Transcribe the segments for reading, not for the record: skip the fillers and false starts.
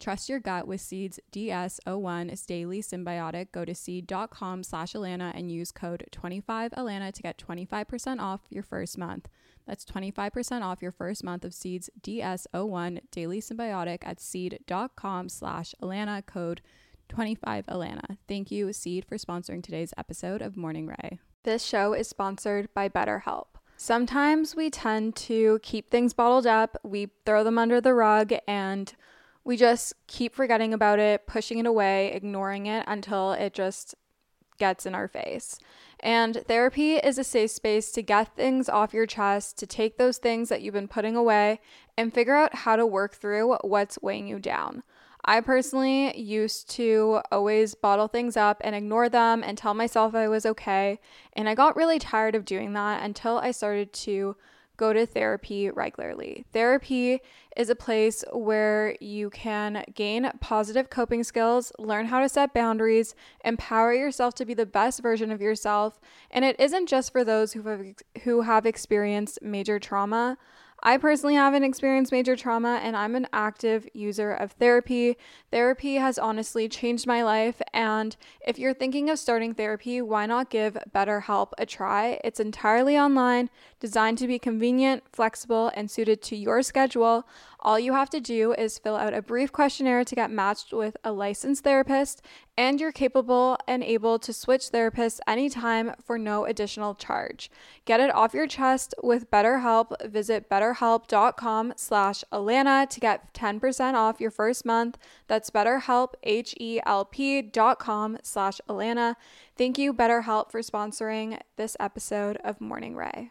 Trust your gut with Seeds DS01 Daily Symbiotic. Go to seed.com/Alana and use code 25Alana to get 25% off your first month. That's 25% off your first month of Seeds DS01 Daily Symbiotic at seed.com/Alana, code 25Alana. Thank you, Seed, for sponsoring today's episode of Morning Rae. This show is sponsored by BetterHelp. Sometimes we tend to keep things bottled up, we throw them under the rug, and we just keep forgetting about it, pushing it away, ignoring it until it just gets in our face. And therapy is a safe space to get things off your chest, to take those things that you've been putting away and figure out how to work through what's weighing you down. I personally used to always bottle things up and ignore them and tell myself I was okay, and I got really tired of doing that until I started to go to therapy regularly. Therapy is a place where you can gain positive coping skills, learn how to set boundaries, empower yourself to be the best version of yourself, and it isn't just for those who have experienced major trauma. I personally haven't experienced major trauma, and I'm an active user of therapy. Therapy has honestly changed my life, and if you're thinking of starting therapy, why not give BetterHelp a try? It's entirely online, designed to be convenient, flexible, and suited to your schedule. All you have to do is fill out a brief questionnaire to get matched with a licensed therapist, and you're capable and able to switch therapists anytime for no additional charge. Get it off your chest with BetterHelp. Visit BetterHelp.com/Alana to get 10% off your first month. That's BetterHelp, HELP.com/Alana. Thank you, BetterHelp, for sponsoring this episode of Morning Rae.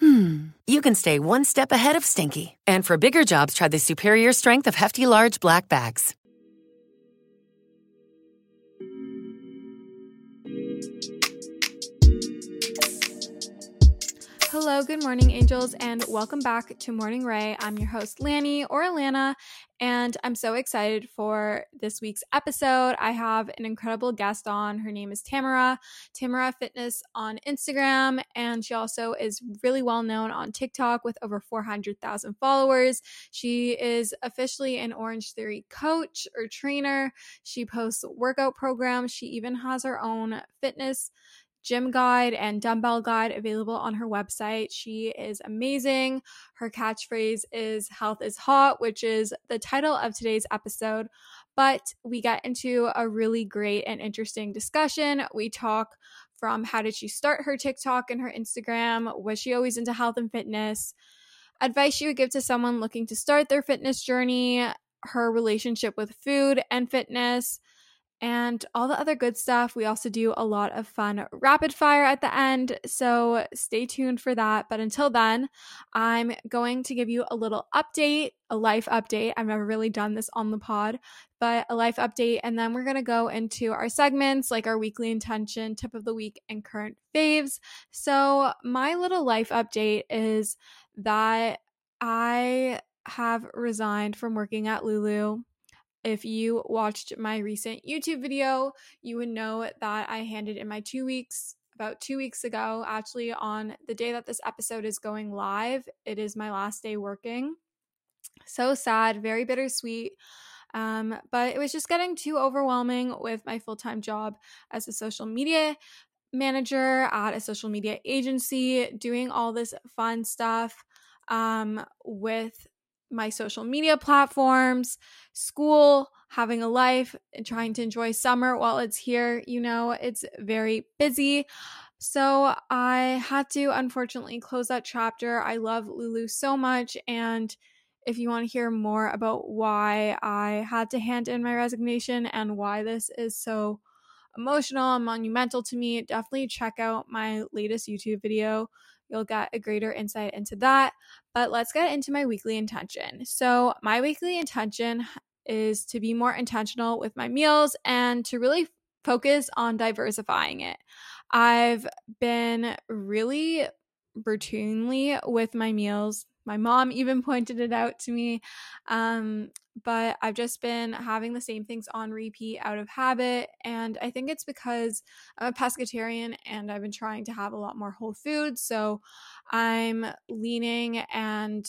you can stay one step ahead of stinky. And for bigger jobs, try the superior strength of Hefty Large Black Bags. Hello, good morning, angels, and welcome back to Morning Rae. I'm your host, Lani, or Alana, and I'm so excited for this week's episode. I have an incredible guest on. Her name is Tamara Fitness on Instagram, and she also is really well known on TikTok with over 400,000 followers. She is officially an Orange Theory coach or trainer. She posts workout programs. She even has her own fitness gym guide and dumbbell guide available on her website. She is amazing. Her catchphrase is "Health is hot," which is the title of today's episode. But we get into a really great and interesting discussion. We talk from how did she start her TikTok and her Instagram? Was she always into health and fitness? Advice she would give to someone looking to start their fitness journey, her relationship with food and fitness, and all the other good stuff. We also do a lot of fun rapid fire at the end, so stay tuned for that. But until then, I'm going to give you a little update, a life update. I've never really done this on the pod, but a life update. And then we're going to go into our segments, like our weekly intention, tip of the week, and current faves. So my little life update is that I have resigned from working at Lulu. If you watched my recent YouTube video, you would know that I handed in my 2 weeks about 2 weeks ago. Actually, on the day that this episode is going live, it is my last day working. So sad, very bittersweet. But it was just getting too overwhelming with my full-time job as a social media manager at a social media agency, doing all this fun stuff with my social media platforms, school, having a life, and trying to enjoy summer while it's here. You know, it's very busy. So I had to, unfortunately, close that chapter. I love Lulu so much. And if you want to hear more about why I had to hand in my resignation and why this is so emotional and monumental to me, definitely check out my latest YouTube video. You'll get a greater insight into that. But let's get into my weekly intention. So my weekly intention is to be more intentional with my meals and to really focus on diversifying it. I've been really routinely with my meals. My mom even pointed it out to me. But I've just been having the same things on repeat out of habit. And I think it's because I'm a pescatarian and I've been trying to have a lot more whole foods. So I'm leaning and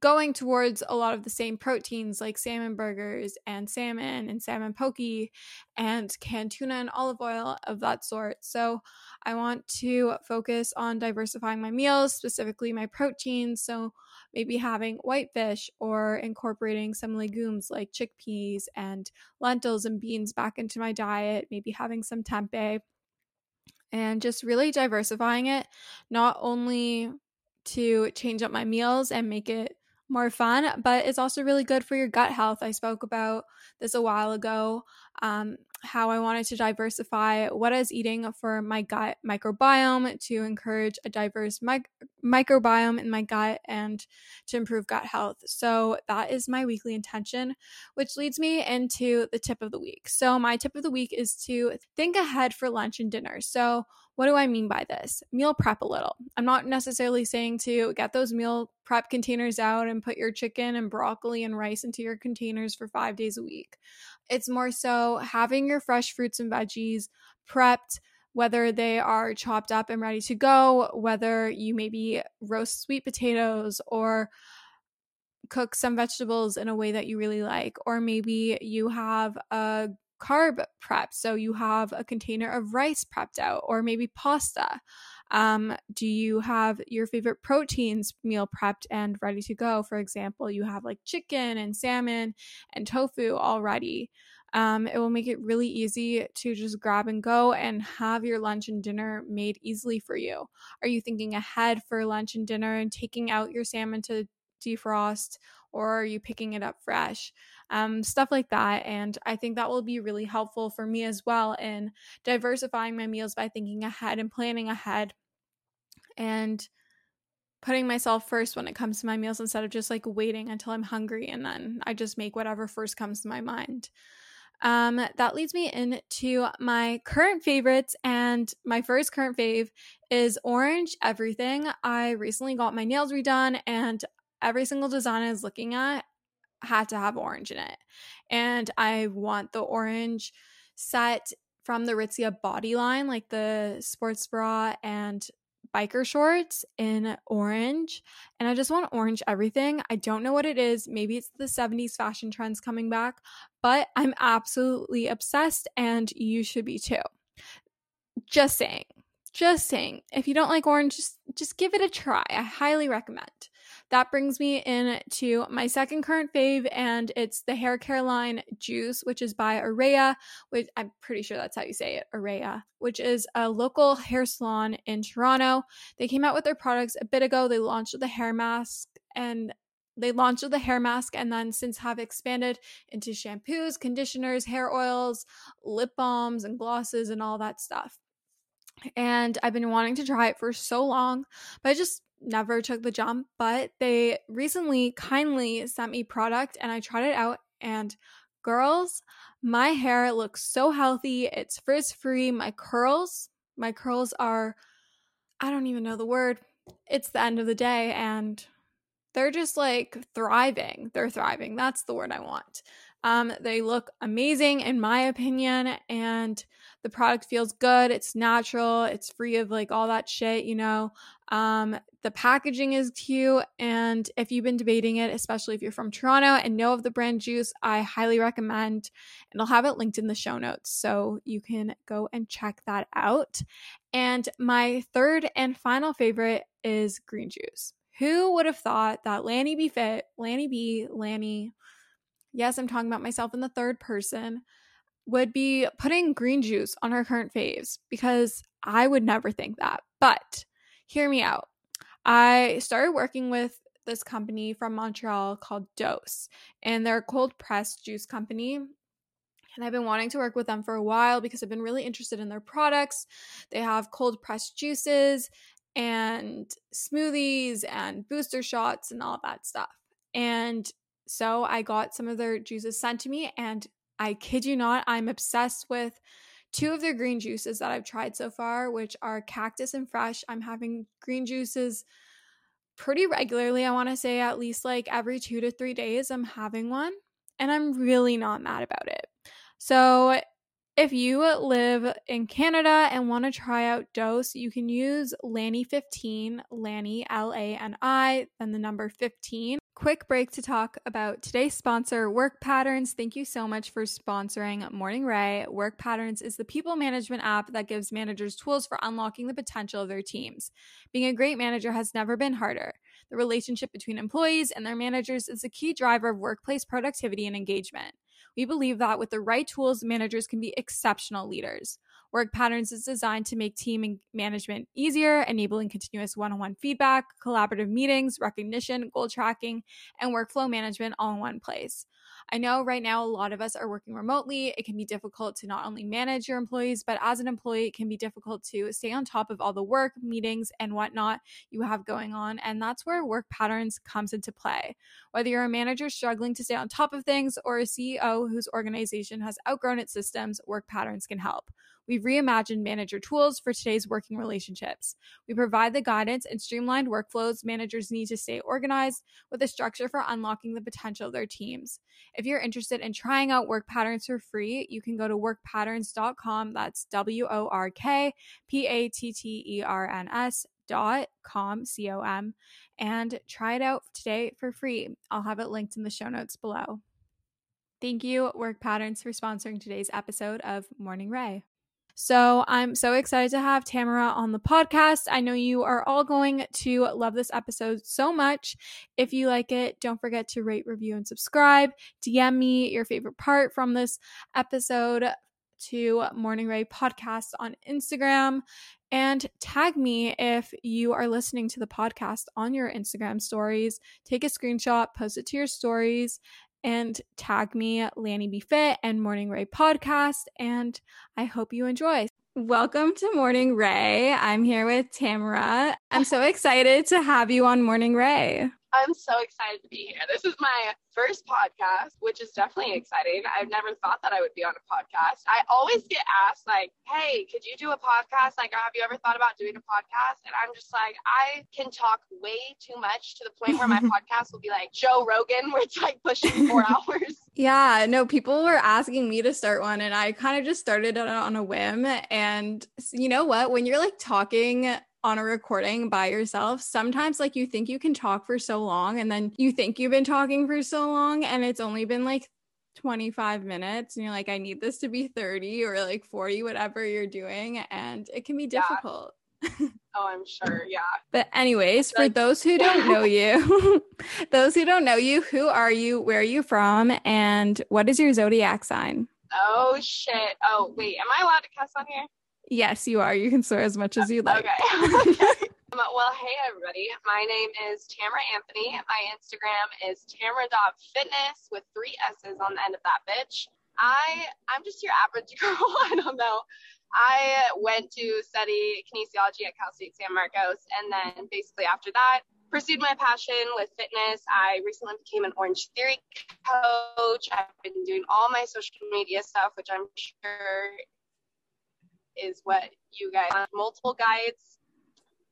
going towards a lot of the same proteins, like salmon burgers and salmon poke and canned tuna and olive oil of that sort. So I want to focus on diversifying my meals, specifically my proteins. So maybe having whitefish or incorporating some legumes like chickpeas and lentils and beans back into my diet, maybe having some tempeh, and just really diversifying it, not only to change up my meals and make it more fun, but it's also really good for your gut health. I spoke about this a while ago, how I wanted to diversify what I was eating for my gut microbiome to encourage a diverse microbiome in my gut and to improve gut health. So that is my weekly intention, which leads me into the tip of the week. So my tip of the week is to think ahead for lunch and dinner. So what do I mean by this? Meal prep a little. I'm not necessarily saying to get those meal prep containers out and put your chicken and broccoli and rice into your containers for 5 days a week. It's more so having your fresh fruits and veggies prepped, whether they are chopped up and ready to go, whether you maybe roast sweet potatoes or cook some vegetables in a way that you really like, or maybe you have a carb prep. So you have a container of rice prepped out, or maybe pasta. Do you have your favorite proteins meal prepped and ready to go? For example, you have like chicken and salmon and tofu already. It will make it really easy to just grab and go and have your lunch and dinner made easily for you. Are you thinking ahead for lunch and dinner and taking out your salmon to defrost, or are you picking it up fresh? Stuff like that. And I think that will be really helpful for me as well in diversifying my meals by thinking ahead and planning ahead and putting myself first when it comes to my meals, instead of just like waiting until I'm hungry and then I just make whatever first comes to my mind. That leads me into my current favorites, and my first current fave is orange everything. I recently got my nails redone, and every single design I was looking at had to have orange in it. And I want the orange set from the Ritzia body line, like the sports bra and biker shorts in orange. And I just want orange everything. I don't know what it is. Maybe it's the 70s fashion trends coming back, but I'm absolutely obsessed, and you should be too. Just saying. Just saying. If you don't like orange, just give it a try. I highly recommend. That brings me in to my second current fave, and it's the hair care line Juice, which is by Area, which I'm pretty sure that's how you say it, Area, which is a local hair salon in Toronto. They came out with their products a bit ago. They launched the hair mask and They launched the hair mask and then since have expanded into shampoos, conditioners, hair oils, lip balms, and glosses and all that stuff. And I've been wanting to try it for so long, but I just never took the jump. But they recently kindly sent me product and I tried it out, and girls, my hair looks so healthy. It's frizz-free. My curls are, I don't even know the word. It's the end of the day and they're just like thriving. They're thriving. That's the word I want. They look amazing in my opinion, and the product feels good. It's natural. It's free of like all that shit, you know. The packaging is cute, and if you've been debating it, especially if you're from Toronto and know of the brand Juice, I highly recommend, and I'll have it linked in the show notes so you can go and check that out. And my third and final favorite is green juice. Who would have thought that Lani B, yes, I'm talking about myself in the third person, would be putting green juice on her current faves, because I would never think that. But hear me out. I started working with this company from Montreal called Dose, and they're a cold pressed juice company. And I've been wanting to work with them for a while because I've been really interested in their products. They have cold pressed juices and smoothies and booster shots and all that stuff. And so I got some of their juices sent to me, and I kid you not, I'm obsessed with two of their green juices that I've tried so far, which are cactus and fresh. I'm having green juices pretty regularly. I want to say at least like every 2 to 3 days I'm having one, and I'm really not mad about it. So if you live in Canada and want to try out Dose, you can use Lani15, Lani, Lani, then the number 15. Quick break to talk about today's sponsor, WorkPatterns. Thank you so much for sponsoring Morning Rae. WorkPatterns is the people management app that gives managers tools for unlocking the potential of their teams. Being a great manager has never been harder. The relationship between employees and their managers is a key driver of workplace productivity and engagement. We believe that with the right tools, managers can be exceptional leaders. WorkPatterns is designed to make team management easier, enabling continuous one-on-one feedback, collaborative meetings, recognition, goal tracking, and workflow management all in one place. I know right now a lot of us are working remotely. It can be difficult to not only manage your employees, but as an employee, it can be difficult to stay on top of all the work, meetings, and whatnot you have going on. And that's where WorkPatterns comes into play. Whether you're a manager struggling to stay on top of things or a CEO whose organization has outgrown its systems, WorkPatterns can help. We've reimagined manager tools for today's working relationships. We provide the guidance and streamlined workflows managers need to stay organized, with a structure for unlocking the potential of their teams. If you're interested in trying out WorkPatterns for free, you can go to workpatterns.com. That's WorkPatterns.com, and try it out today for free. I'll have it linked in the show notes below. Thank you, WorkPatterns, for sponsoring today's episode of Morning Rae. So I'm so excited to have Tamara on the podcast. I know you are all going to love this episode so much. If you like it, don't forget to rate, review, and subscribe. DM me your favorite part from this episode to Morning Rae Podcast on Instagram, and tag me if you are listening to the podcast on your Instagram stories. Take a screenshot, post it to your stories, and tag me at Lani B Fit and Morning Rae Podcast, and I hope you enjoy. Welcome to Morning Rae. I'm here with Tamara. I'm so excited to have you on Morning Rae. I'm so excited to be here. This is my first podcast, which is definitely exciting. I've never thought that I would be on a podcast. I always get asked, like, hey, could you do a podcast? Like, have you ever thought about doing a podcast? And I'm just like, I can talk way too much to the point where my podcast will be like Joe Rogan, where it's like pushing 4 hours. Yeah, no, people were asking me to start one, and I kind of just started it on a whim. And you know what? When you're like talking on a recording by yourself, sometimes like you think you can talk for so long, and then you think you've been talking for so long and it's only been like 25 minutes and you're like, I need this to be 30 or like 40, whatever you're doing. And it can be difficult. Yeah. Oh, I'm sure. Yeah. But anyways, for those who don't know you, who are you, where are you from, and what is your zodiac sign? Oh shit. Oh wait, am I allowed to cuss on here? Yes, you are. You can swear as much as you like. Okay. Well, hey, everybody. My name is Tamara Anthony. My Instagram is tamara.fitness with 3 S's on the end of that bitch. I'm just your average girl. I don't know. I went to study kinesiology at Cal State San Marcos, and then basically after that, pursued my passion with fitness. I recently became an Orange Theory coach. I've been doing all my social media stuff, which I'm sure is what you guys have. Multiple guides.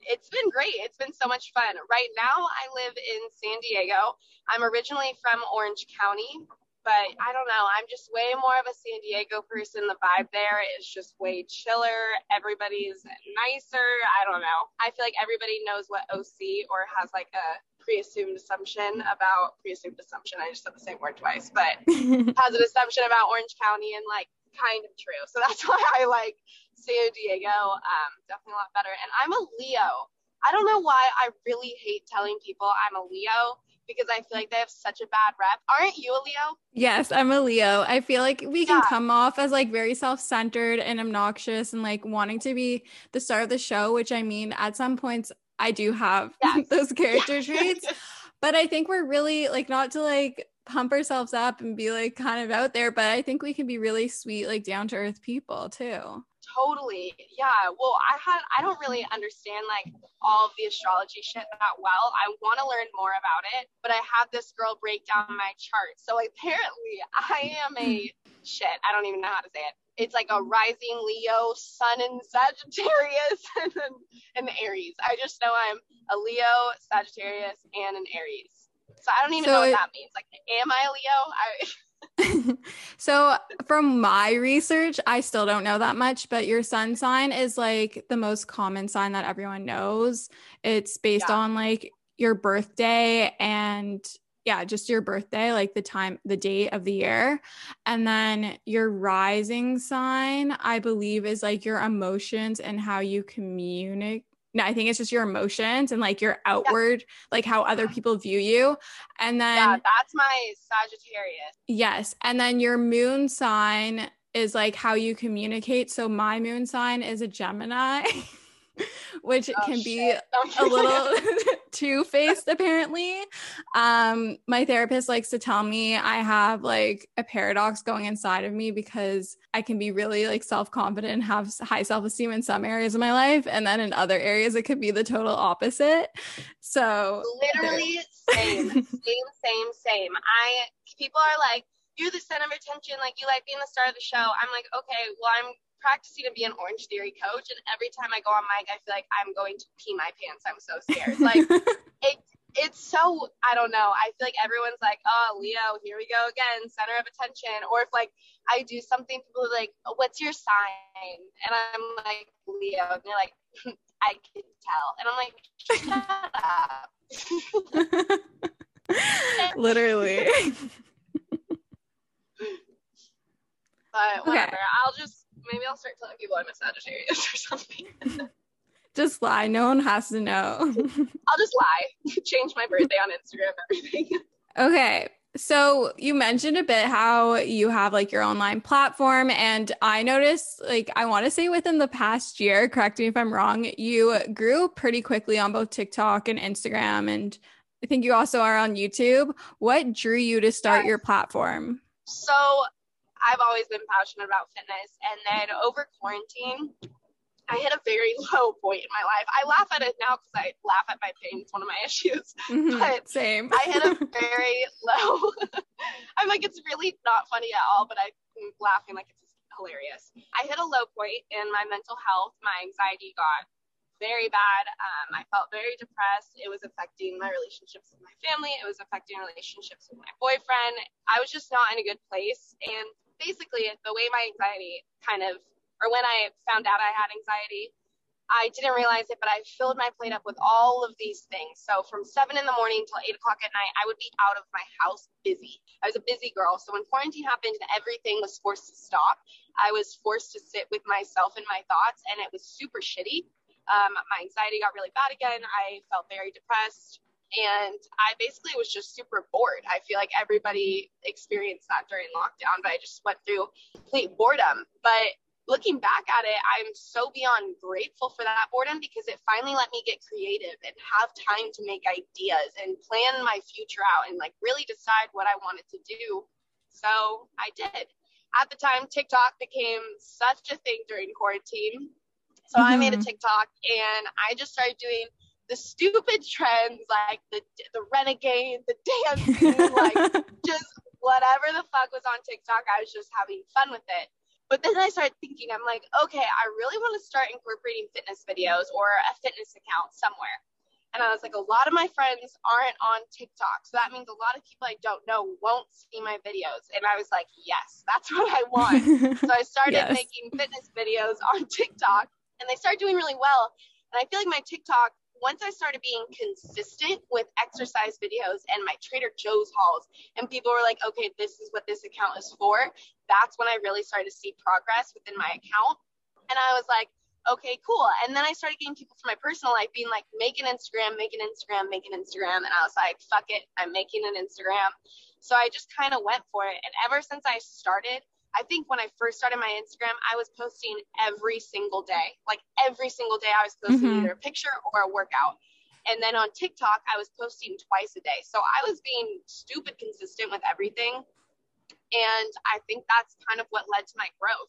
It's been great. It's been so much fun. Right now, I live in San Diego. I'm originally from Orange County, but I don't know. I'm just way more of a San Diego person. The vibe there is just way chiller. Everybody's nicer. I don't know. I feel like everybody knows what OC or has like a pre-assumed assumption. I just said the same word twice, but has an assumption about Orange County and like kind of true. So that's why I like San Diego. Definitely a lot better. And I'm a Leo. I don't know why I really hate telling people I'm a Leo, because I feel like they have such a bad rep. Aren't you a Leo? Yes, I'm a Leo. I feel like we can come off as like very self-centered and obnoxious and like wanting to be the star of the show, which I mean, at some points I do have those character traits, but I think we're really like, not to like pump ourselves up and be like kind of out there, but I think we can be really sweet, like down to earth people too. Totally. Yeah. Well, I don't really understand like all of the astrology shit that well. I want to learn more about it, but I had this girl break down my chart. So apparently I am a I don't even know how to say it. It's like a rising Leo, sun in Sagittarius, and then an Aries. I just know I'm a Leo, Sagittarius, and an Aries. So I don't even know what that means. Like, am I a Leo? So from my research, I still don't know that much, but your sun sign is like the most common sign that everyone knows. It's based on like your birthday and just your birthday, like the time, the date of the year. And then your rising sign, I believe, is like your emotions and how you communicate. No, I think it's just your emotions and like your outward, like how other people view you. And then that's my Sagittarius. Yes. And then your moon sign is like how you communicate. So my moon sign is a Gemini, which can be a little two-faced apparently. My therapist likes to tell me I have like a paradox going inside of me, because I can be really like self-confident and have high self-esteem in some areas of my life, and then in other areas it could be the total opposite. So literally same. People are like, you're the center of attention, like you like being the star of the show. I'm like, okay, well, I'm practicing to be an Orange Theory coach, and every time I go on mic I feel like I'm going to pee my pants. I'm so scared. Like it's so, I don't know, I feel like everyone's like, oh, Leo, here we go again, center of attention. Or if like I do something, people are like, oh, what's your sign? And I'm like, Leo. And they're like, I can tell. And I'm like, shut up. Literally. But whatever. Okay. Maybe I'll start telling people I'm a Sagittarius or something. Just lie. No one has to know. I'll just lie. Change my birthday on Instagram, everything. Okay. So you mentioned a bit how you have like your online platform, and I noticed like, I want to say within the past year, correct me if I'm wrong, you grew pretty quickly on both TikTok and Instagram. And I think you also are on YouTube. What drew you to start your platform? So I've always been passionate about fitness, and then over quarantine, I hit a very low point in my life. I laugh at it now because I laugh at my pain. It's one of my issues. But same. I hit a very low. I'm like, it's really not funny at all, but I'm laughing like it's hilarious. I hit a low point in my mental health. My anxiety got very bad. I felt very depressed. It was affecting my relationships with my family. It was affecting relationships with my boyfriend. I was just not in a good place. And basically, the way my anxiety when I found out I had anxiety, I didn't realize it, but I filled my plate up with all of these things. So from 7 a.m. till 8 o'clock at night, I would be out of my house busy. I was a busy girl. So when quarantine happened and everything was forced to stop, I was forced to sit with myself and my thoughts, and it was super shitty. My anxiety got really bad again. I felt very depressed, and I basically was just super bored. I feel like everybody experienced that during lockdown, but I just went through complete boredom. But looking back at it, I'm so beyond grateful for that boredom, because it finally let me get creative and have time to make ideas and plan my future out and like really decide what I wanted to do. So I did. At the time, TikTok became such a thing during quarantine. So I made a TikTok and I just started doing the stupid trends, like the renegade, the dancing, like just whatever the fuck was on TikTok. I was just having fun with it. But then I started thinking, I'm like, okay, I really want to start incorporating fitness videos or a fitness account somewhere. And I was like, a lot of my friends aren't on TikTok. So that means a lot of people I don't know won't see my videos. And I was like, yes, that's what I want. So I started making fitness videos on TikTok, and they started doing really well. And I feel like my TikTok, once I started being consistent with exercise videos and my Trader Joe's hauls, and people were like, okay, this is what this account is for, that's when I really started to see progress within my account. And I was like, okay, cool. And then I started getting people from my personal life being like, make an Instagram, make an Instagram, make an Instagram. And I was like, fuck it, I'm making an Instagram. So I just kind of went for it. And ever since I started, I think when I first started my Instagram, I was posting every single day. Like every single day I was posting either a picture or a workout. And then on TikTok, I was posting twice a day. So I was being stupid consistent with everything. And I think that's kind of what led to my growth.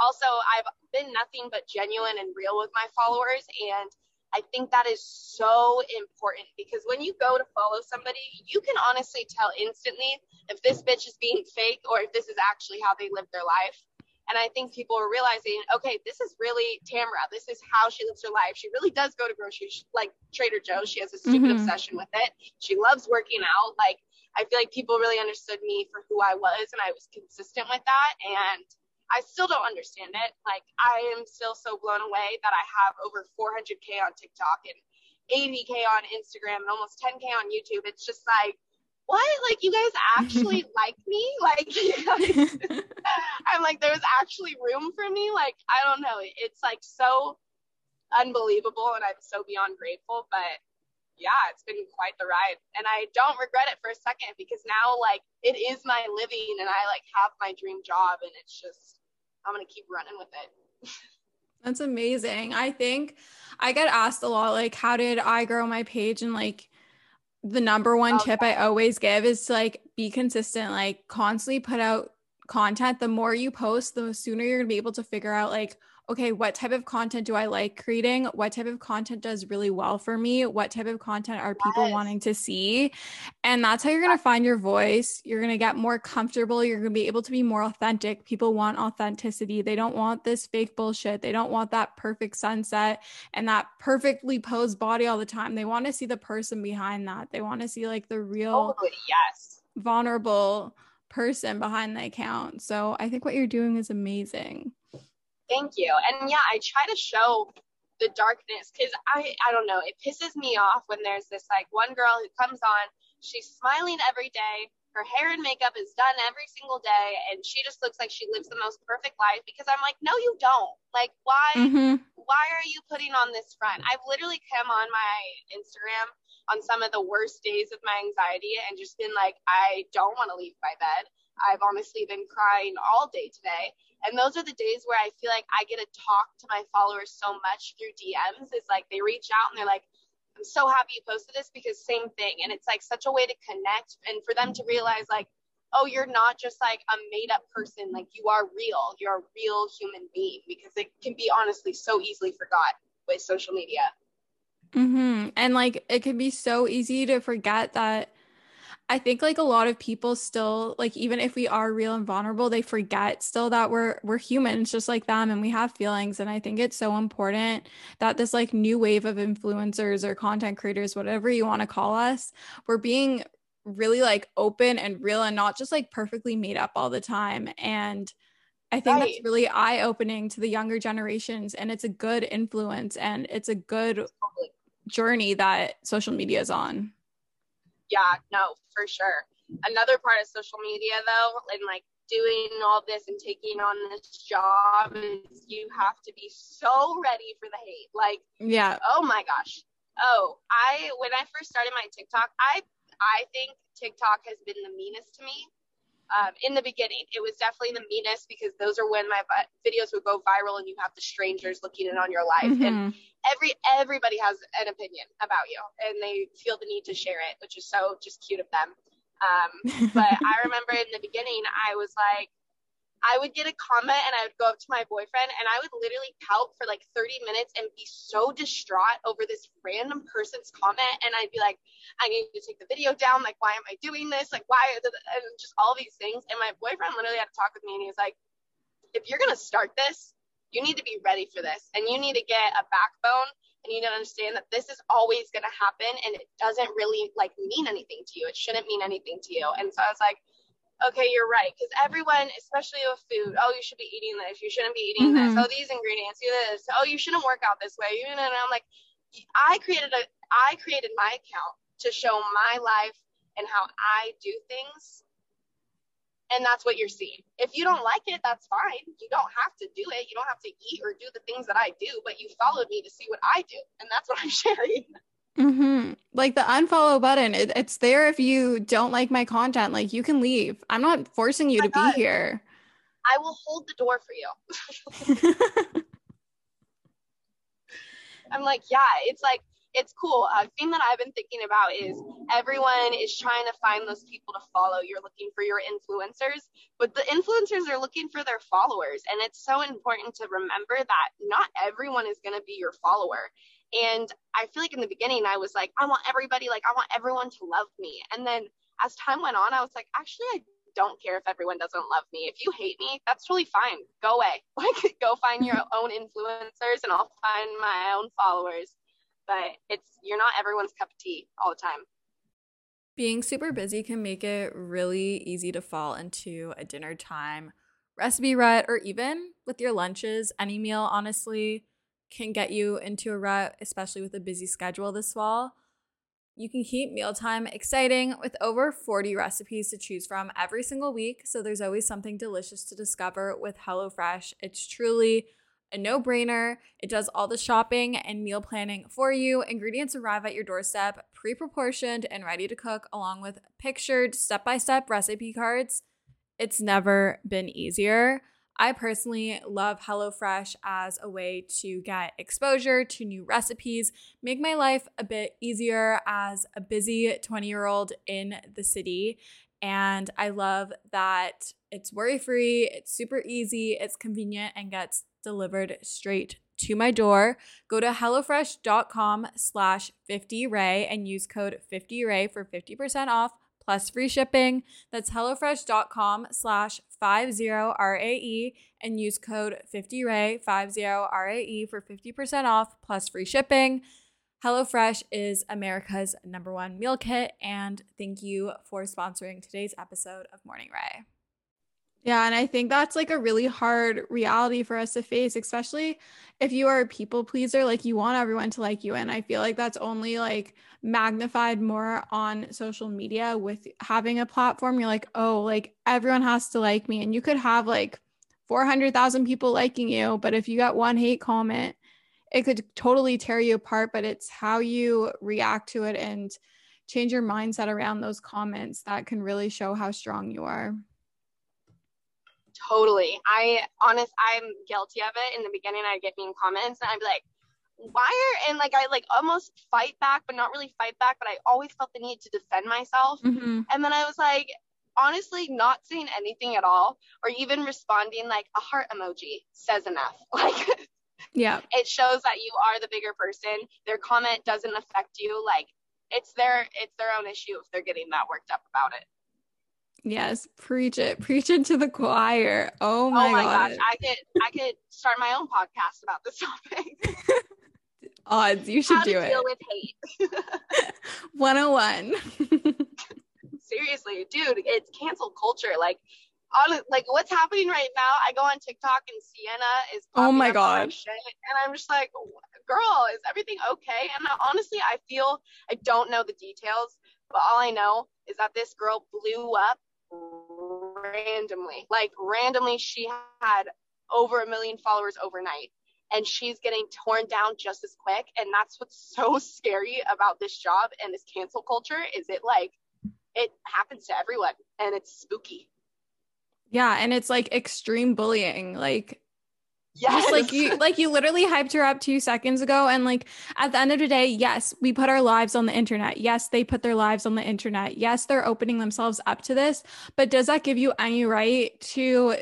Also, I've been nothing but genuine and real with my followers. And I think that is so important, because when you go to follow somebody, you can honestly tell instantly if this bitch is being fake or if this is actually how they live their life. And I think people are realizing, okay, this is really Tamara. This is how she lives her life. She really does go to groceries, like Trader Joe's. She has a stupid obsession with it. She loves working out. Like, I feel like people really understood me for who I was, and I was consistent with that. And I still don't understand it. Like, I am still so blown away that I have over 400K on TikTok and 80K on Instagram and almost 10K on YouTube. It's just like, what? Like, you guys actually like me? Like, you guys, I'm like, there's actually room for me? Like, I don't know. It's like so unbelievable, and I'm so beyond grateful. But yeah, it's been quite the ride, and I don't regret it for a second, because now, like, it is my living, and I like have my dream job, and it's just, I'm going to keep running with it. That's amazing. I think I get asked a lot, like, how did I grow my page? And like, the number one tip I always give is to like, be consistent, like constantly put out content. The more you post, the sooner you're going to be able to figure out like, okay, what type of content do I like creating? What type of content does really well for me? What type of content are people wanting to see? And that's how you're going to find your voice. You're going to get more comfortable. You're going to be able to be more authentic. People want authenticity. They don't want this fake bullshit. They don't want that perfect sunset and that perfectly posed body all the time. They want to see the person behind that. They want to see like the real vulnerable person behind the account. So I think what you're doing is amazing. Thank you. And yeah, I try to show the darkness, because I don't know, it pisses me off when there's this like one girl who comes on, she's smiling every day, her hair and makeup is done every single day, and she just looks like she lives the most perfect life, because I'm like, no, you don't. Like, why are you putting on this front? I've literally come on my Instagram on some of the worst days of my anxiety and just been like, I don't want to leave my bed. I've honestly been crying all day today. And those are the days where I feel like I get to talk to my followers so much through DMs. It's like they reach out and they're like, I'm so happy you posted this, because same thing. And it's like such a way to connect and for them to realize like, oh, you're not just like a made up person. Like, you are real. You're a real human being, because it can be honestly so easily forgotten with social media. And like, it can be so easy to forget that. I think like a lot of people still, like, even if we are real and vulnerable, they forget still that we're humans just like them, and we have feelings. And I think it's so important that this like new wave of influencers or content creators, whatever you want to call us, we're being really like open and real and not just like perfectly made up all the time. And I think that's really eye-opening to the younger generations, and it's a good influence, and it's a good journey that social media is on. Yeah, no, for sure. Another part of social media, though, and like doing all this and taking on this job, is you have to be so ready for the hate. Like, yeah. Oh my gosh. Oh, when I first started my TikTok, I think TikTok has been the meanest to me. In the beginning, it was definitely the meanest because those are when my videos would go viral and you have the strangers looking in on your life. Mm-hmm. And everybody has an opinion about you and they feel the need to share it, which is so just cute of them. But I remember in the beginning, I was like, I would get a comment and I would go up to my boyfriend and I would literally pout for like 30 minutes and be so distraught over this random person's comment. And I'd be like, I need to take the video down. Like, why am I doing this? Like, why? And just all these things. And my boyfriend literally had to talk with me and he was like, if you're going to start this, you need to be ready for this. And you need to get a backbone and you need to understand that this is always going to happen. And it doesn't really like mean anything to you. It shouldn't mean anything to you. And so I was like, okay, you're right. Because everyone, especially with food, oh, you should be eating this. You shouldn't be eating mm-hmm. this. Oh, these ingredients, do this. Oh, you shouldn't work out this way. And I'm like, I created my account to show my life and how I do things. And that's what you're seeing. If you don't like it, that's fine. You don't have to do it. You don't have to eat or do the things that I do, but you followed me to see what I do. And that's what I'm sharing. Mm-hmm. Like the unfollow button, it's there. If you don't like my content, like you can leave. I'm not forcing you to be here. I will hold the door for you. I'm like, yeah, it's like, it's cool. A thing that I've been thinking about is everyone is trying to find those people to follow. You're looking for your influencers, but the influencers are looking for their followers. And it's so important to remember that not everyone is going to be your follower. And I feel like in the beginning, I was like, I want everyone to love me. And then as time went on, I was like, actually, I don't care if everyone doesn't love me. If you hate me, that's totally fine. Go away. Like, go find your own influencers and I'll find my own followers. But you're not everyone's cup of tea all the time. Being super busy can make it really easy to fall into a dinner time recipe rut, or even with your lunches. Any meal, honestly, can get you into a rut, especially with a busy schedule this fall. You can keep mealtime exciting with over 40 recipes to choose from every single week, so there's always something delicious to discover with HelloFresh. It's truly a no-brainer. It does all the shopping and meal planning for you. Ingredients arrive at your doorstep, pre-proportioned and ready to cook, along with pictured step-by-step recipe cards. It's never been easier. I personally love HelloFresh as a way to get exposure to new recipes, make my life a bit easier as a busy 20-year-old in the city. And I love that it's worry-free, it's super easy, it's convenient, and gets delivered straight to my door. Go to HelloFresh.com/50Rae and use code 50Rae for 50% off. Plus free shipping. That's HelloFresh.com/50RAE and use code 50RAE for 50% off plus free shipping. HelloFresh is America's #1 meal kit, and thank you for sponsoring today's episode of Morning Rae. Yeah, and I think that's like a really hard reality for us to face, especially if you are a people pleaser. Like, you want everyone to like you, and I feel like that's only like magnified more on social media with having a platform. You're like, oh, like everyone has to like me, and you could have like 400,000 people liking you, but if you got one hate comment, it could totally tear you apart. But it's how you react to it and change your mindset around those comments that can really show how strong you are. Totally. I'm guilty of it. In the beginning, I'd get mean comments and I'd be like, I like almost fight back, but not really fight back, but I always felt the need to defend myself. Mm-hmm. And then I was like, honestly, not saying anything at all, or even responding like a heart emoji says enough. Like, yeah, it shows that you are the bigger person. Their comment doesn't affect you. Like, it's their own issue if they're getting that worked up about it. Yes, preach it to the choir. Oh my gosh, I could start my own podcast about this topic. Odds, you should do it. How to deal with hate. 101. Seriously, dude, it's cancel culture. Like what's happening right now? I go on TikTok and Sienna is popping up shit, and I'm just like, girl, is everything okay? And honestly, I don't know the details, but all I know is that this girl blew up randomly. Like, randomly, she had over 1 million followers overnight, and she's getting torn down just as quick. And that's what's so scary about this job and this cancel culture, is it happens to everyone, and it's spooky. Yeah. And it's like extreme bullying. Like, yes. Just like you literally hyped her up 2 seconds ago. And like, at the end of the day, yes, we put our lives on the internet. Yes, they put their lives on the internet. Yes, they're opening themselves up to this, but does that give you any right to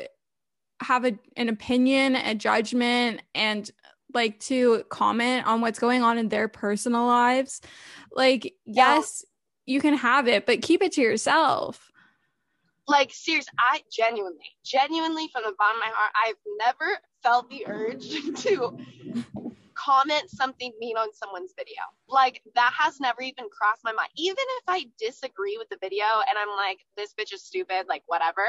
have an opinion, a judgment, and like to comment on what's going on in their personal lives? Like, yes, you can have it, but keep it to yourself. Like, seriously, I genuinely from the bottom of my heart, I've never felt the urge to comment something mean on someone's video. Like, that has never even crossed my mind. Even if I disagree with the video and I'm like, this bitch is stupid, like, whatever,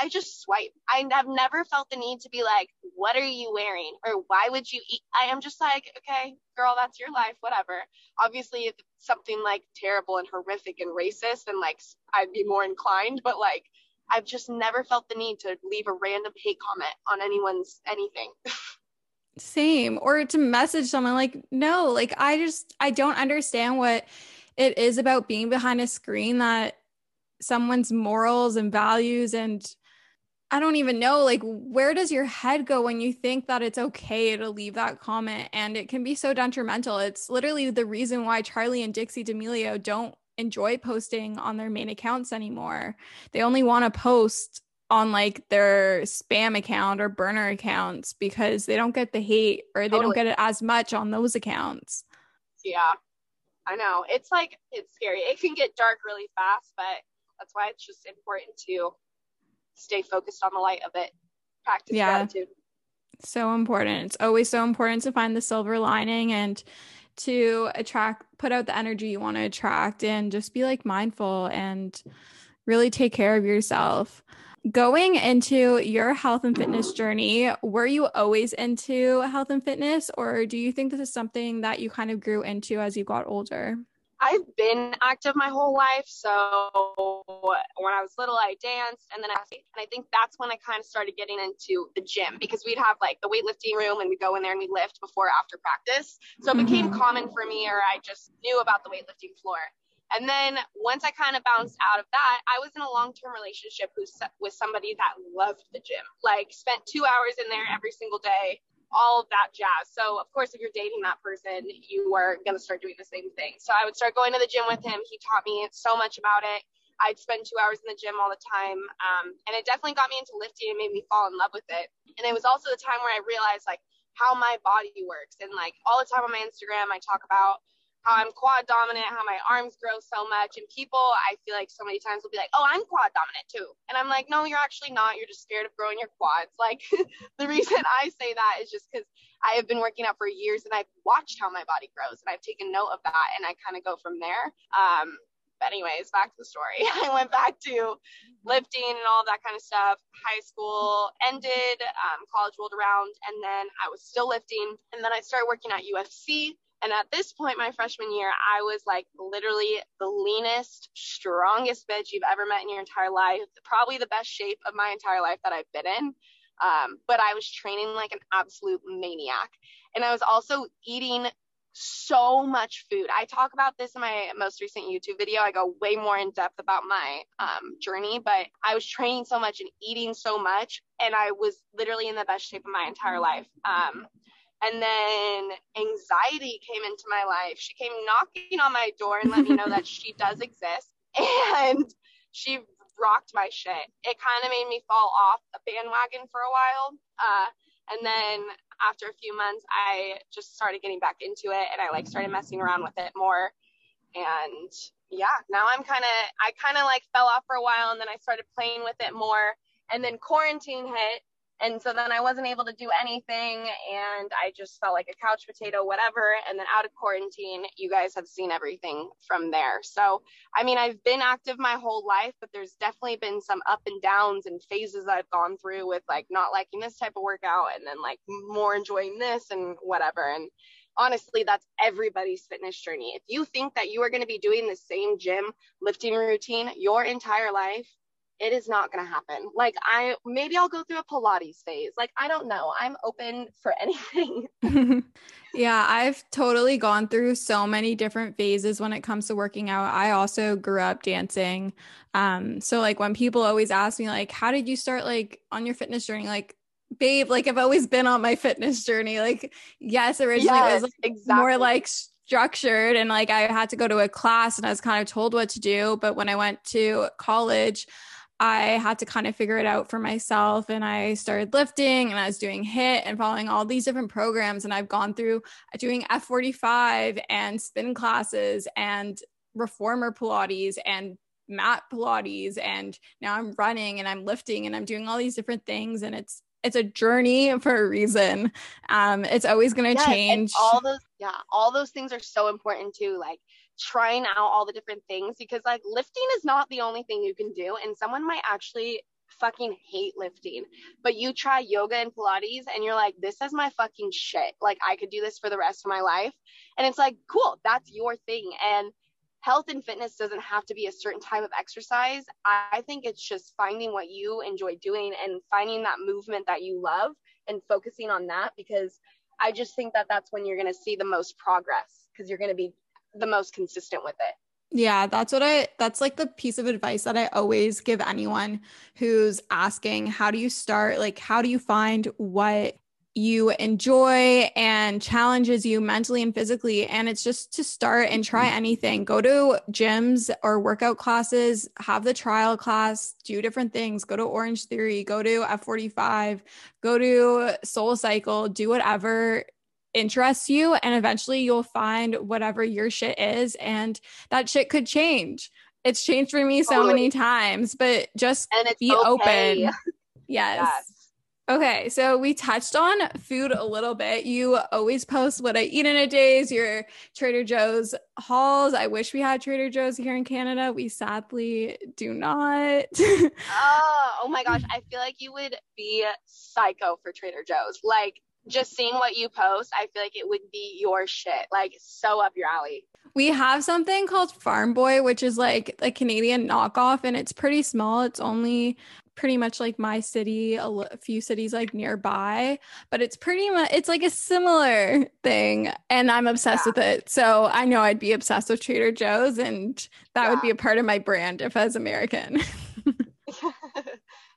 I just swipe. I have never felt the need to be like, what are you wearing? Or why would you eat? I am just like, okay, girl, that's your life, whatever. Obviously, if something like terrible and horrific and racist, then like, I'd be more inclined, but like, I've just never felt the need to leave a random hate comment on anyone's anything. Same. Or to message someone like, no, like, I don't understand what it is about being behind a screen that someone's morals and values, and I don't even know, like, where does your head go when you think that it's okay to leave that comment? And it can be so detrimental. It's literally the reason why Charlie and Dixie D'Amelio don't enjoy posting on their main accounts anymore. They only want to post on like their spam account or burner accounts because they don't get the hate, or they don't get it as much on those accounts. Yeah, I know. It's like, it's scary. It can get dark really fast, but that's why it's just important to stay focused on the light of it. Practice gratitude. So important. It's always so important to find the silver lining and to put out the energy you want to attract, and just be like mindful and really take care of yourself. Going into your health and fitness journey, were you always into health and fitness, or do you think this is something that you kind of grew into as you got older? I've been active my whole life. So when I was little, I danced, and then I think that's when I kind of started getting into the gym, because we'd have like the weightlifting room and we'd go in there and we'd lift before or after practice. So it became common for me, or I just knew about the weightlifting floor. And then once I kind of bounced out of that, I was in a long-term relationship with somebody that loved the gym, like spent 2 hours in there every single day, all of that jazz. So of course, if you're dating that person, you are going to start doing the same thing. So I would start going to the gym with him. He taught me so much about it. I'd spend 2 hours in the gym all the time. And it definitely got me into lifting and made me fall in love with it. And it was also the time where I realized like how my body works. And like all the time on my Instagram, I talk about how I'm quad dominant, how my arms grow so much. And people, I feel like so many times will be like, oh, I'm quad dominant too. And I'm like, no, you're actually not. You're just scared of growing your quads. Like the reason I say that is just because I have been working out for years and I've watched how my body grows and I've taken note of that. And I kind of go from there. But anyways, back to the story. I went back to lifting and all that kind of stuff. High school ended, college rolled around, and then I was still lifting. And then I started working at UFC. And at this point, my freshman year, I was like literally the leanest, strongest bitch you've ever met in your entire life. Probably the best shape of my entire life that I've been in. But I was training like an absolute maniac. And I was also eating so much food. I talk about this in my most recent YouTube video. I go way more in depth about my journey, but I was training so much and eating so much. And I was literally in the best shape of my entire life. And then anxiety came into my life. She came knocking on my door and let me know that she does exist. And she rocked my shit. It kind of made me fall off the bandwagon for a while. And then after a few months, I just started getting back into it. And I like started messing around with it more. And yeah, now I kind of like fell off for a while. And then I started playing with it more. And then quarantine hit. And so then I wasn't able to do anything, and I just felt like a couch potato, whatever. And then out of quarantine, you guys have seen everything from there. So, I mean, I've been active my whole life, but there's definitely been some up and downs and phases I've gone through with like not liking this type of workout and then like more enjoying this and whatever. And honestly, that's everybody's fitness journey. If you think that you are going to be doing the same gym lifting routine your entire life, it is not going to happen. Like maybe I'll go through a Pilates phase. Like, I don't know. I'm open for anything. Yeah, I've totally gone through so many different phases when it comes to working out. I also grew up dancing. So like when people always ask me like, how did you start like on your fitness journey? Like, babe, like I've always been on my fitness journey. Like, yes, originally it was like, exactly, more like structured and like I had to go to a class and I was kind of told what to do. But when I went to college, I had to kind of figure it out for myself. And I started lifting and I was doing HIIT and following all these different programs. And I've gone through doing F45 and spin classes and reformer Pilates and mat Pilates. And now I'm running and I'm lifting and I'm doing all these different things. And it's a journey for a reason. It's always going to change. All those things are so important too. Like trying out all the different things, because like lifting is not the only thing you can do. And someone might actually fucking hate lifting, but you try yoga and Pilates and you're like, this is my fucking shit. Like I could do this for the rest of my life. And it's like, cool, that's your thing. And health and fitness doesn't have to be a certain type of exercise. I think it's just finding what you enjoy doing and finding that movement that you love and focusing on that, because I just think that that's when you're going to see the most progress, because you're going to be the most consistent with it. Yeah, that's like the piece of advice that I always give anyone who's asking, how do you start? Like, how do you find what you enjoy and challenges you mentally and physically? And it's just to start and try anything. Go to gyms or workout classes, have the trial class, do different things, go to Orange Theory, go to F45, go to Soul Cycle, do whatever interests you. And eventually you'll find whatever your shit is. And that shit could change. It's changed for me so many times, but just be open. Yes. Yes. Okay, so we touched on food a little bit. You always post what I eat in a day's, your Trader Joe's hauls. I wish we had Trader Joe's here in Canada. We sadly do not. Oh my gosh. I feel like you would be psycho for Trader Joe's. Like just seeing what you post, I feel like it would be your shit. Like so up your alley. We have something called Farm Boy, which is like a Canadian knockoff, and it's pretty small. It's only pretty much like my city, a few cities like nearby, but it's pretty much, it's like a similar thing, and I'm obsessed with it. So I know I'd be obsessed with Trader Joe's, and that would be a part of my brand if I was American.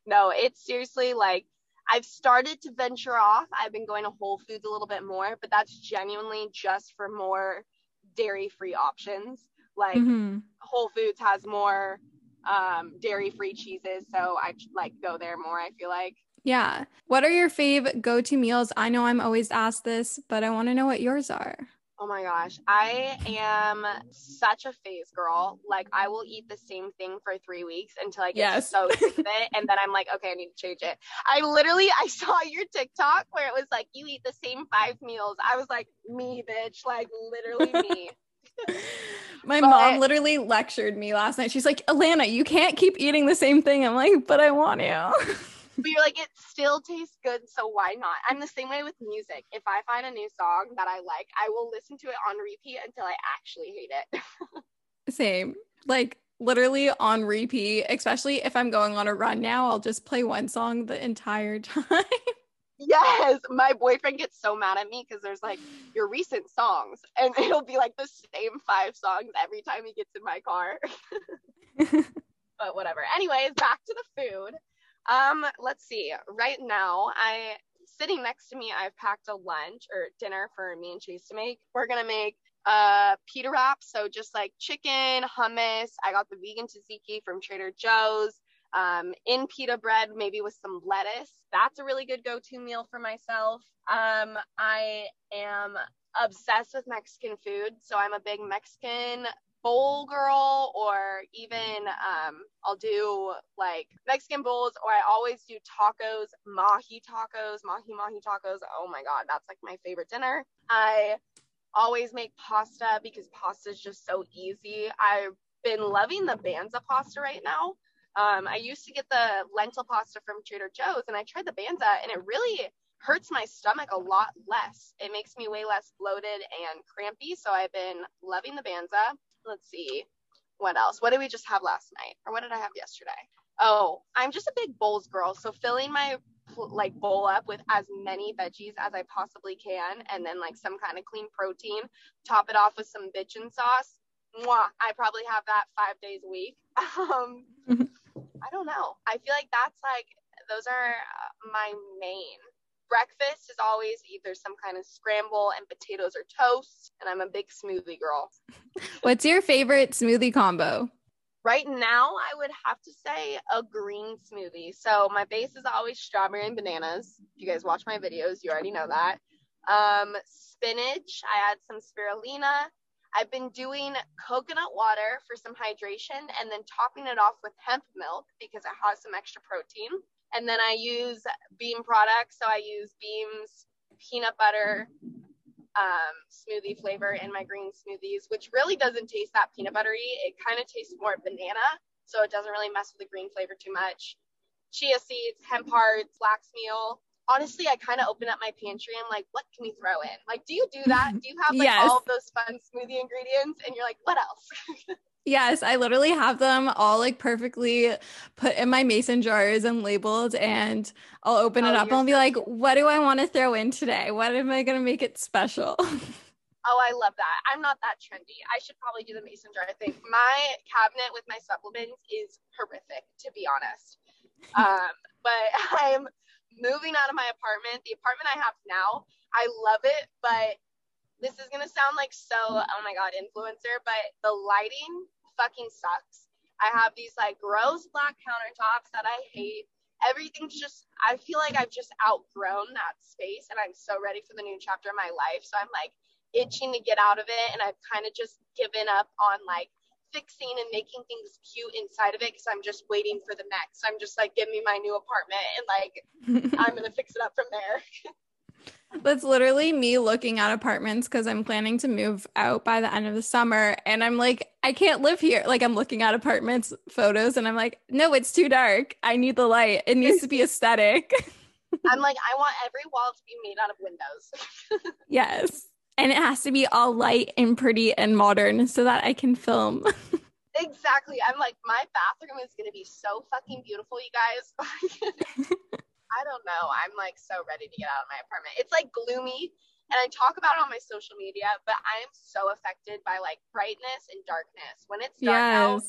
No, it's seriously like, I've started to venture off. I've been going to Whole Foods a little bit more, but that's genuinely just for more dairy-free options. Like Whole Foods has more dairy-free cheeses, so I like go there more, I feel like. Yeah. What are your fave go-to meals? I know I'm always asked this, but I want to know what yours are. Oh my gosh, I am such a phase girl. Like I will eat the same thing for 3 weeks until I get so sick of it, and then I'm like, okay, I need to change it. I saw your TikTok where it was like, you eat the same 5 meals. I was like, me, bitch, like literally me. My mom literally lectured me last night. She's like, Alana, you can't keep eating the same thing. I'm like, but I want to. But you're like, it still tastes good, so why not? I'm the same way with music. If I find a new song that I like, I will listen to it on repeat until I actually hate it. Same. Like literally on repeat, especially if I'm going on a run now, I'll just play one song the entire time. Yes, my boyfriend gets so mad at me because there's like your recent songs, and it'll be like the same 5 songs every time he gets in my car. But whatever. Anyways, back to the food. Let's see. Right now, sitting next to me, I've packed a lunch or dinner for me and Chase to make. We're gonna make pita wraps, so just like chicken, hummus. I got the vegan tzatziki from Trader Joe's. In pita bread, maybe with some lettuce. That's a really good go-to meal for myself. I am obsessed with Mexican food, so I'm a big Mexican bowl girl, or even I'll do like Mexican bowls, or I always do tacos, mahi tacos. Oh my god, that's like my favorite dinner. I always make pasta because pasta is just so easy. I've been loving the Banza pasta right now. I used to get the lentil pasta from Trader Joe's, and I tried the Banza, and it really hurts my stomach a lot less. It makes me way less bloated and crampy, so I've been loving the Banza. Let's see, what else? What did we just have last night? Or what did I have yesterday? Oh, I'm just a big bowls girl. So filling my bowl up with as many veggies as I possibly can, and then like some kind of clean protein, top it off with some bitchin' sauce. Mwah. I probably have that 5 days a week. I don't know. I feel like that's those are my main. Breakfast is always either some kind of scramble and potatoes or toast, and I'm a big smoothie girl. What's your favorite smoothie combo? Right now, I would have to say a green smoothie. So my base is always strawberry and bananas. If you guys watch my videos, you already know that. Spinach. I add some spirulina. I've been doing coconut water for some hydration and then topping it off with hemp milk because it has some extra protein. And then I use Beam products. So I use Beam's peanut butter smoothie flavor in my green smoothies, which really doesn't taste that peanut buttery. It kind of tastes more banana. So it doesn't really mess with the green flavor too much. Chia seeds, hemp hearts, flax meal. Honestly, I kind of open up my pantry. I'm like, what can we throw in? Like, do you do that? Do you have yes. all of those fun smoothie ingredients? And you're like, what else? Yes, I literally have them all perfectly put in my mason jars and labeled, and I'll open it up and I'll be like, what do I want to throw in today? What am I going to make it special? Oh, I love that. I'm not that trendy. I should probably do the mason jar thing. My cabinet with my supplements is horrific, to be honest. But I'm moving out of my apartment. The apartment I have now, I love it, but this is going to sound oh my God, influencer, but the lighting fucking sucks. I have these gross black countertops that I hate. Everything's just, I feel like I've just outgrown that space, and I'm so ready for the new chapter of my life. So I'm itching to get out of it. And I've kind of just given up on fixing and making things cute inside of it, because I'm just waiting for the next. I'm just give me my new apartment and I'm going to fix it up from there. That's literally me looking at apartments because I'm planning to move out by the end of the summer, and I'm I can't live here. I'm looking at apartments photos and I'm no, it's too dark. I need the light. It needs to be aesthetic. I'm I want every wall to be made out of windows. Yes. And it has to be all light and pretty and modern so that I can film. Exactly. I'm my bathroom is going to be so fucking beautiful, you guys. I don't know. I'm so ready to get out of my apartment. It's gloomy, and I talk about it on my social media, but I am so affected by brightness and darkness. When it's dark out,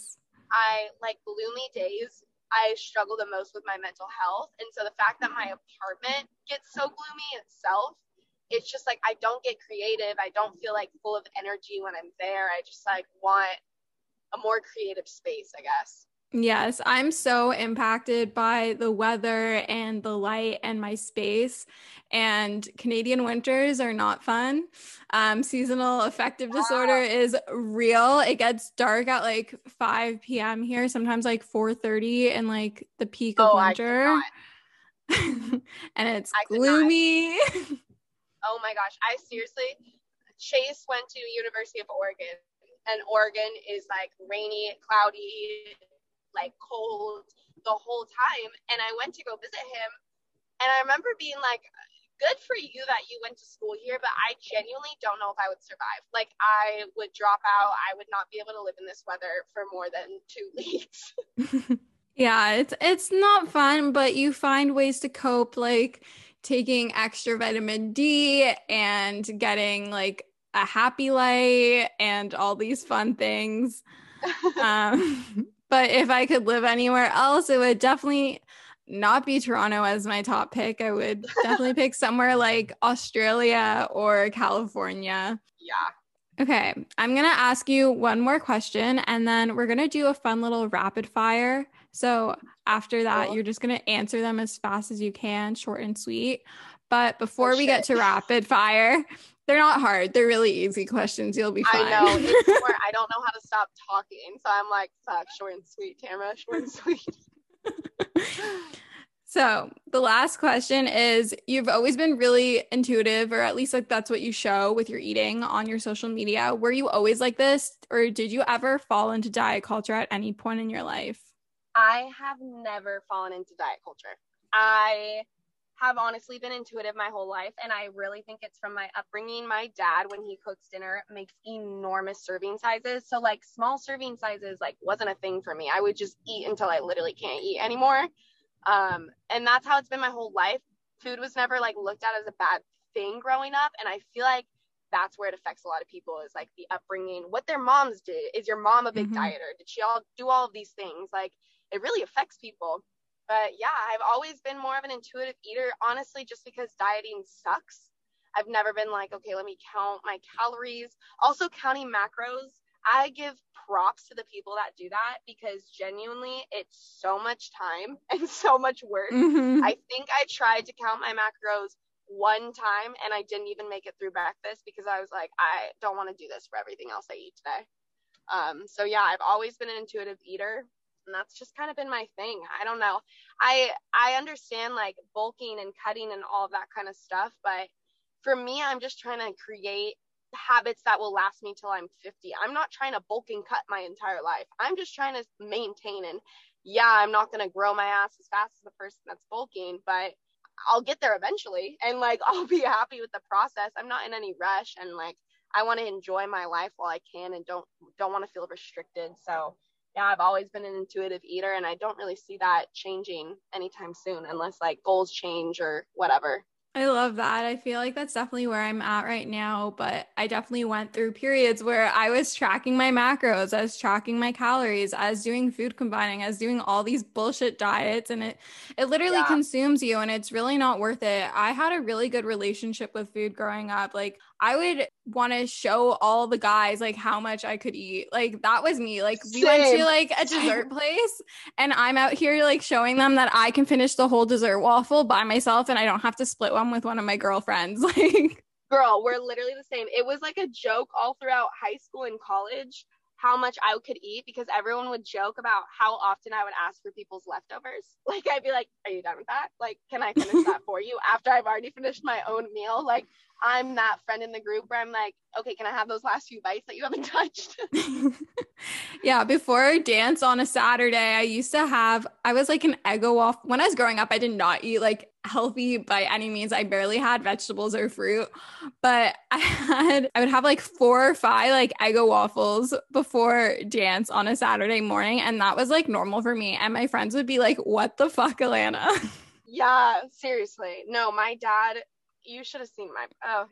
I gloomy days. I struggle the most with my mental health. And so the fact that my apartment gets so gloomy itself, it's just I don't get creative. I don't feel full of energy when I'm there. I just want a more creative space, I guess. Yes, I'm so impacted by the weather and the light and my space, and Canadian winters are not fun. Seasonal affective disorder is real. It gets dark at 5 p.m. here, sometimes 4:30 and the peak of winter. And it's gloomy. Oh my gosh. I seriously, Chase went to University of Oregon, and Oregon is rainy, cloudy, cold the whole time, and I went to go visit him, and I remember being good for you that you went to school here, but I genuinely don't know if I would survive. I would drop out. I would not be able to live in this weather for more than 2 weeks. Yeah, it's not fun, but you find ways to cope, taking extra vitamin D and getting a happy light and all these fun things. But if I could live anywhere else, it would definitely not be Toronto as my top pick. I would definitely pick somewhere Australia or California. Yeah. Okay. I'm going to ask you one more question, and then we're going to do a fun little rapid fire. So after that, You're just going to answer them as fast as you can, short and sweet. But before we get to rapid fire, they're not hard. They're really easy questions. You'll be fine. I know. It's more, I don't know how to stop talking. So I'm fuck, short and sweet, Tamara, short and sweet. So the last question is, you've always been really intuitive, or at least that's what you show with your eating on your social media. Were you always like this, or did you ever fall into diet culture at any point in your life? I have never fallen into diet culture. I have honestly been intuitive my whole life, and I really think it's from my upbringing. My dad, when he cooks dinner, makes enormous serving sizes, so like small serving sizes like wasn't a thing for me. I would just eat until I literally can't eat anymore, and that's how it's been my whole life. Food was never like looked at as a bad thing growing up, and I feel like that's where it affects a lot of people, is like the upbringing, what their moms did. Is your mom a big mm-hmm. dieter? Did she all do all of these things? Like, it really affects people. But yeah, I've always been more of an intuitive eater, honestly, just because dieting sucks. I've never been like, okay, let me count my calories. Also, counting macros, I give props to the people that do that, because genuinely it's so much time and so much work. Mm-hmm. I think I tried to count my macros one time and I didn't even make it through breakfast, because I was like, I don't want to do this for everything else I eat today. So yeah, I've always been an intuitive eater, and that's just kind of been my thing. I don't know. I understand like bulking and cutting and all of that kind of stuff, but for me, I'm just trying to create habits that will last me till I'm 50. I'm not trying to bulk and cut my entire life. I'm just trying to maintain, and yeah, I'm not going to grow my ass as fast as the person that's bulking, but I'll get there eventually, and like I'll be happy with the process. I'm not in any rush, and like I want to enjoy my life while I can, and don't want to feel restricted. So yeah, I've always been an intuitive eater, and I don't really see that changing anytime soon, unless like goals change or whatever. I love that. I feel like that's definitely where I'm at right now, but I definitely went through periods where I was tracking my macros, I was tracking my calories, I was doing food combining, I was doing all these bullshit diets, and it literally consumes you, and it's really not worth it. I had a really good relationship with food growing up. Like, I would want to show all the guys like how much I could eat. Like, that was me. Like, we went to like a dessert place, and I'm out here like showing them that I can finish the whole dessert waffle by myself, and I don't have to split one with one of my girlfriends. Like, girl, we're literally the same. It was like a joke all throughout high school and college how much I could eat, because everyone would joke about how often I would ask for people's leftovers. Like, I'd be like, are you done with that? Like, can I finish that for you after I've already finished my own meal? Like, I'm that friend in the group where I'm like, okay, can I have those last few bites that you haven't touched? Yeah. Before dance on a Saturday, I was like an Eggo waffle. When I was growing up, I did not eat like healthy by any means. I barely had vegetables or fruit, but I would have like 4 or 5 like Eggo waffles before dance on a Saturday morning. And that was like normal for me. And my friends would be like, what the fuck, Alana? Yeah, seriously. No, my dad, you should have seen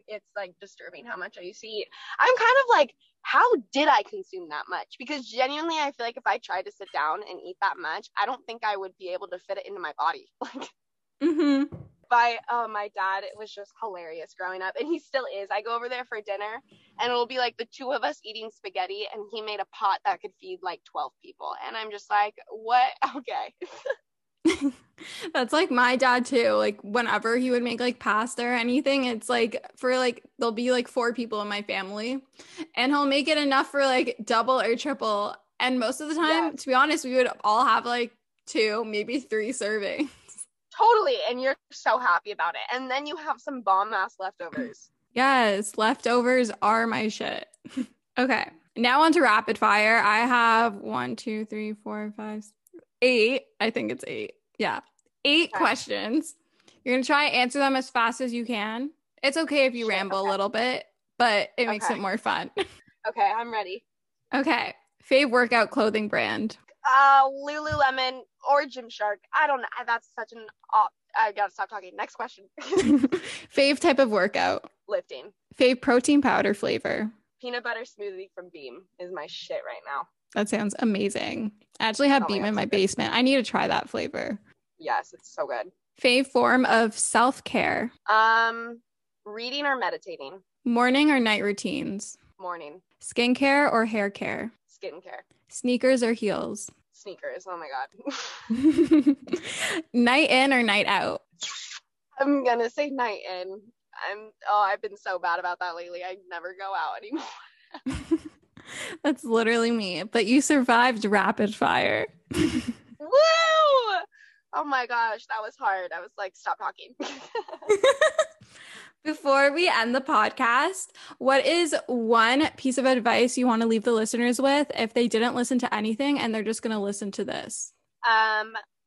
it's like disturbing how much I used to eat. I'm kind of like, how did I consume that much? Because genuinely, I feel like if I tried to sit down and eat that much, I don't think I would be able to fit it into my body. Like, mm-hmm. My dad, it was just hilarious growing up, and he still is. I go over there for dinner, and it'll be like the two of us eating spaghetti, and he made a pot that could feed like 12 people, and I'm just like, what? Okay. That's like my dad too. Like, whenever he would make like pasta or anything, it's like for like there'll be like 4 people in my family, and he'll make it enough for like double or triple, and most of the time, to be honest, we would all have like 2, maybe 3 servings. Totally. And you're so happy about it. And then you have some bomb ass leftovers. Yes. Leftovers are my shit. Okay. Now on to rapid fire. I have 8. I think it's 8. Yeah. 8 questions. You're going to try and answer them as fast as you can. It's okay if you ramble a little bit, but it makes it more fun. Okay. I'm ready. Okay. Fave workout clothing brand. Lululemon or Gymshark. I don't know. That's such an I gotta stop talking. Next question. Fave type of workout. Lifting. Fave protein powder flavor. Peanut butter smoothie from Beam is my shit right now. That sounds amazing. I actually have Beam in my basement. I need to try that flavor. Yes, it's so good. Fave form of self-care. Reading or meditating. Morning or night routines. Morning. Skincare or hair care. Skincare. Sneakers or heels? Sneakers. Oh my God. Night in or night out? I'm going to say night in. I've been so bad about that lately. I never go out anymore. That's literally me. But you survived rapid fire. Woo! Oh my gosh. That was hard. I was like, stop talking. Before we end the podcast, what is one piece of advice you want to leave the listeners with if they didn't listen to anything and they're just going to listen to this?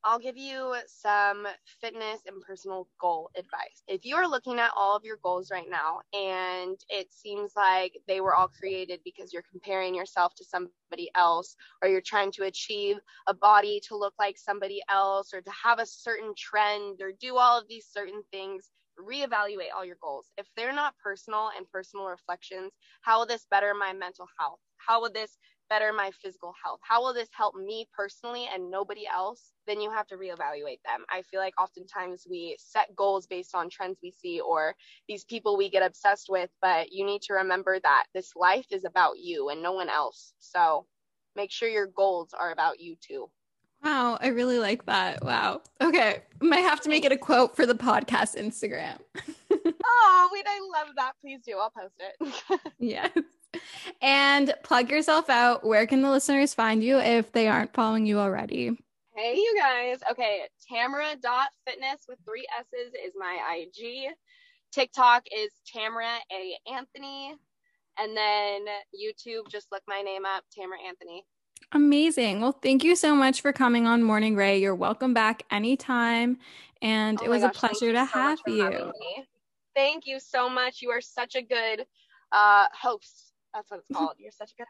I'll give you some fitness and personal goal advice. If you are looking at all of your goals right now and it seems like they were all created because you're comparing yourself to somebody else, or you're trying to achieve a body to look like somebody else, or to have a certain trend, or do all of these certain things, reevaluate all your goals. If they're not personal and personal reflections, how will this better my mental health? How will this better my physical health? How will this help me personally and nobody else? Then you have to reevaluate them. I feel like oftentimes we set goals based on trends we see or these people we get obsessed with, but you need to remember that this life is about you and no one else. So make sure your goals are about you too. Wow. I really like that. Wow. Okay. Might have to make it a quote for the podcast Instagram. Oh, wait, I love that. Please do. I'll post it. Yes. And plug yourself out. Where can the listeners find you if they aren't following you already? Hey, you guys. Okay. Tamara.fitness with 3 S's is my IG. TikTok is Tamara A. Anthony. And then YouTube, just look my name up, Tamara Anthony. Amazing. Well, thank you so much for coming on Morning Rae. You're welcome back anytime. And it was a pleasure to have you. Thank you so much. You are such a good host. That's what it's called. You're such a good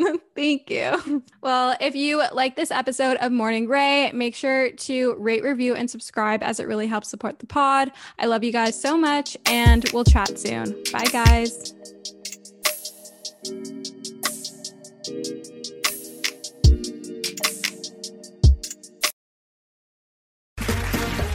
host. Thank you. Well, if you like this episode of Morning Rae, make sure to rate, review, and subscribe, as it really helps support the pod. I love you guys so much, and we'll chat soon. Bye, guys.